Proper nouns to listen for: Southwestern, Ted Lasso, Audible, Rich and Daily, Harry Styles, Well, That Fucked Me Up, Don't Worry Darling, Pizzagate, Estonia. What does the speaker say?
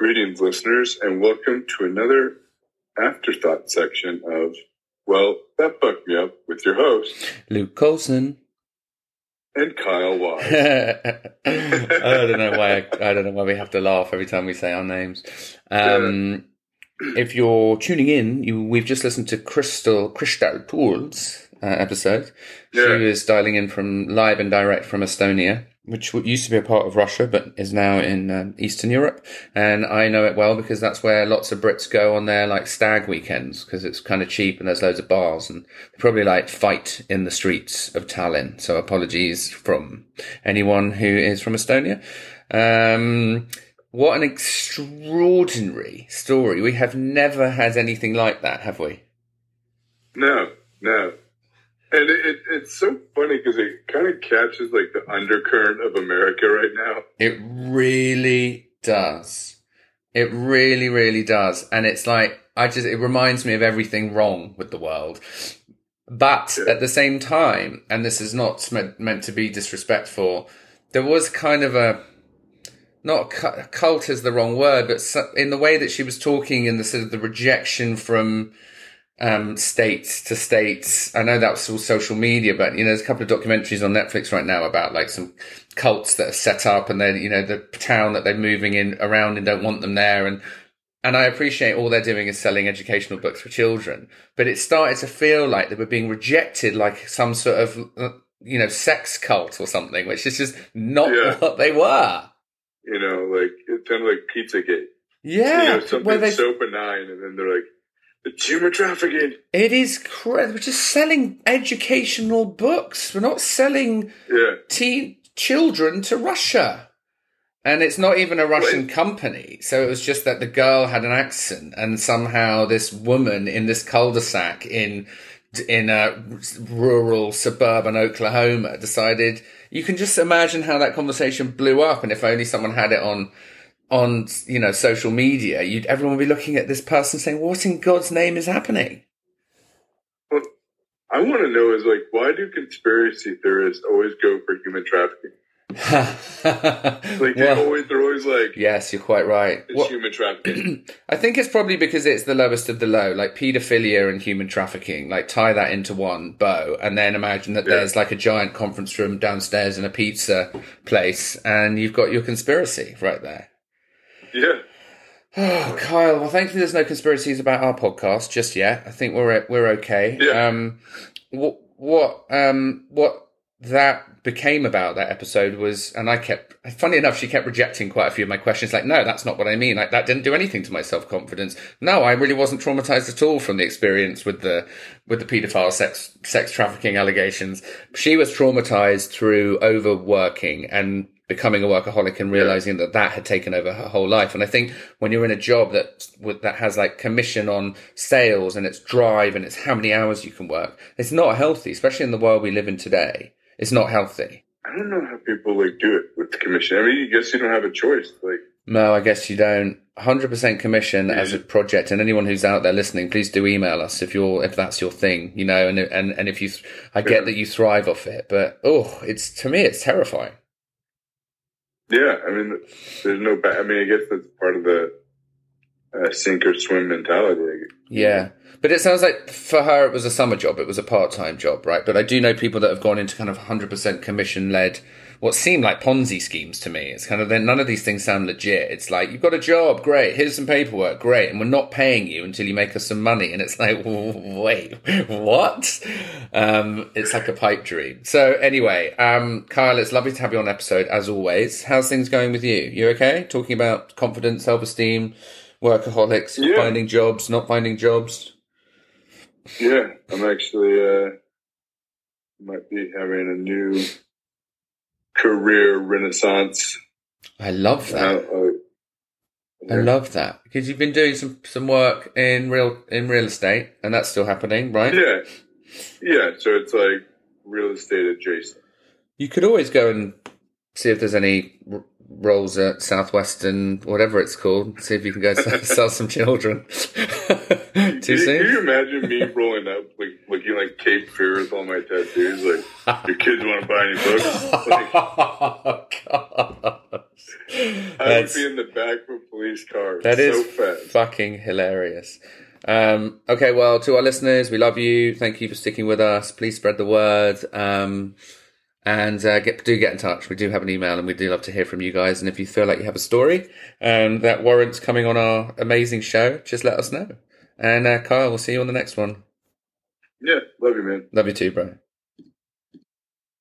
Greetings, listeners, and welcome to another afterthought section of Well, That Fucked Me Up with your host, Luke Colson and Kyle Wise. I don't know why we have to laugh every time we say our names. If you're tuning in, we've just listened to Kristal Pool's episode. Yeah. She was dialing in from live and direct from Estonia, which used to be a part of Russia, but is now in Eastern Europe. And I know it well because that's where lots of Brits go on their like stag weekends, because it's kind of cheap and there's loads of bars, and they probably like fight in the streets of Tallinn. So apologies from anyone who is from Estonia. What an extraordinary story. We have never had anything like that, have we? No. And it's so funny because it kind of catches like the undercurrent of America right now. It really does. It really, really does. And it's like, it reminds me of everything wrong with the world. But yeah, at the same time, and this is not meant to be disrespectful, there was kind of a, not cult is the wrong word, but in the way that she was talking and the sort of the rejection from states to states. I know that was all social media, but you know, there's a couple of documentaries on Netflix right now about like some cults that are set up, and then, you know, the town that they're moving in around and don't want them there. And I appreciate all they're doing is selling educational books for children, but it started to feel like they were being rejected, like some sort of, you know, sex cult or something, which is just not what they were. You know, like it sounded like Pizzagate. Yeah. You know, something so benign, and then they're like, it's human trafficking. It is crazy. We're just selling educational books. We're not selling children to Russia. And it's not even a Russian company. So it was just that the girl had an accent, and somehow this woman in this cul-de-sac in rural suburban Oklahoma decided, you can just imagine how that conversation blew up. And if only someone had it on you know, social media, everyone would be looking at this person saying, what in God's name is happening? Well, I want to know is, like, why do conspiracy theorists always go for human trafficking? Like, they're always like... Yes, you're quite right. It's human trafficking. I think it's probably because it's the lowest of the low, like paedophilia and human trafficking, like tie that into one bow, and then imagine that there's like a giant conference room downstairs in a pizza place, and you've got your conspiracy right there. Yeah. Oh, Kyle. Well, thankfully, there's no conspiracies about our podcast just yet. I think we're okay. Yeah. What that became about that episode was, and funny enough, she kept rejecting quite a few of my questions. Like, no, that's not what I mean. Like, that didn't do anything to my self-confidence. No, I really wasn't traumatized at all from the experience with the paedophile sex trafficking allegations. She was traumatized through overworking and becoming a workaholic and realizing that had taken over her whole life. And I think when you're in a job that has like commission on sales, and it's drive, and it's how many hours you can work, it's not healthy, especially in the world we live in today. It's not healthy. I don't know how people like do it with the commission. I mean, I guess you don't have a choice. Like, no, I guess you don't. 100% commission as a project. And anyone who's out there listening, please do email us if that's your thing, you know, and if you, I get that you thrive off it, but to me, it's terrifying. Yeah, I mean, there's no bad. I mean, I guess that's part of the sink or swim mentality. Yeah, but it sounds like for her it was a summer job. It was a part-time job, right? But I do know people that have gone into kind of 100% commission-led, what seem like Ponzi schemes to me. It's kind of, then none of these things sound legit. It's like, you've got a job, great. Here's some paperwork, great. And we're not paying you until you make us some money. And it's like, wait, what? It's like a pipe dream. So anyway, Kyle, it's lovely to have you on episode as always. How's things going with you? You okay? Talking about confidence, self-esteem, workaholics, finding jobs, not finding jobs. Yeah, I'm actually, might be having a new career renaissance. I love that. I love that, because you've been doing some work in real estate, and that's still happening, right? Yeah. So it's like real estate adjacent. You could always go and see if there's any roles at Southwestern, whatever it's called. See if you can go sell some children. Can you imagine me rolling up, like, looking like Cape Fear with all my tattoos? Like, your kids want to buy any books? Like, oh, gosh. I would be in the back of a police car. That is so fast. Fucking hilarious. Okay, well, to our listeners, we love you. Thank you for sticking with us. Please spread the word. And do get in touch. We do have an email, and we do love to hear from you guys. And if you feel like you have a story that warrants coming on our amazing show, just let us know. And Kyle, we'll see you on the next one. Yeah, love you, man. Love you too, bro.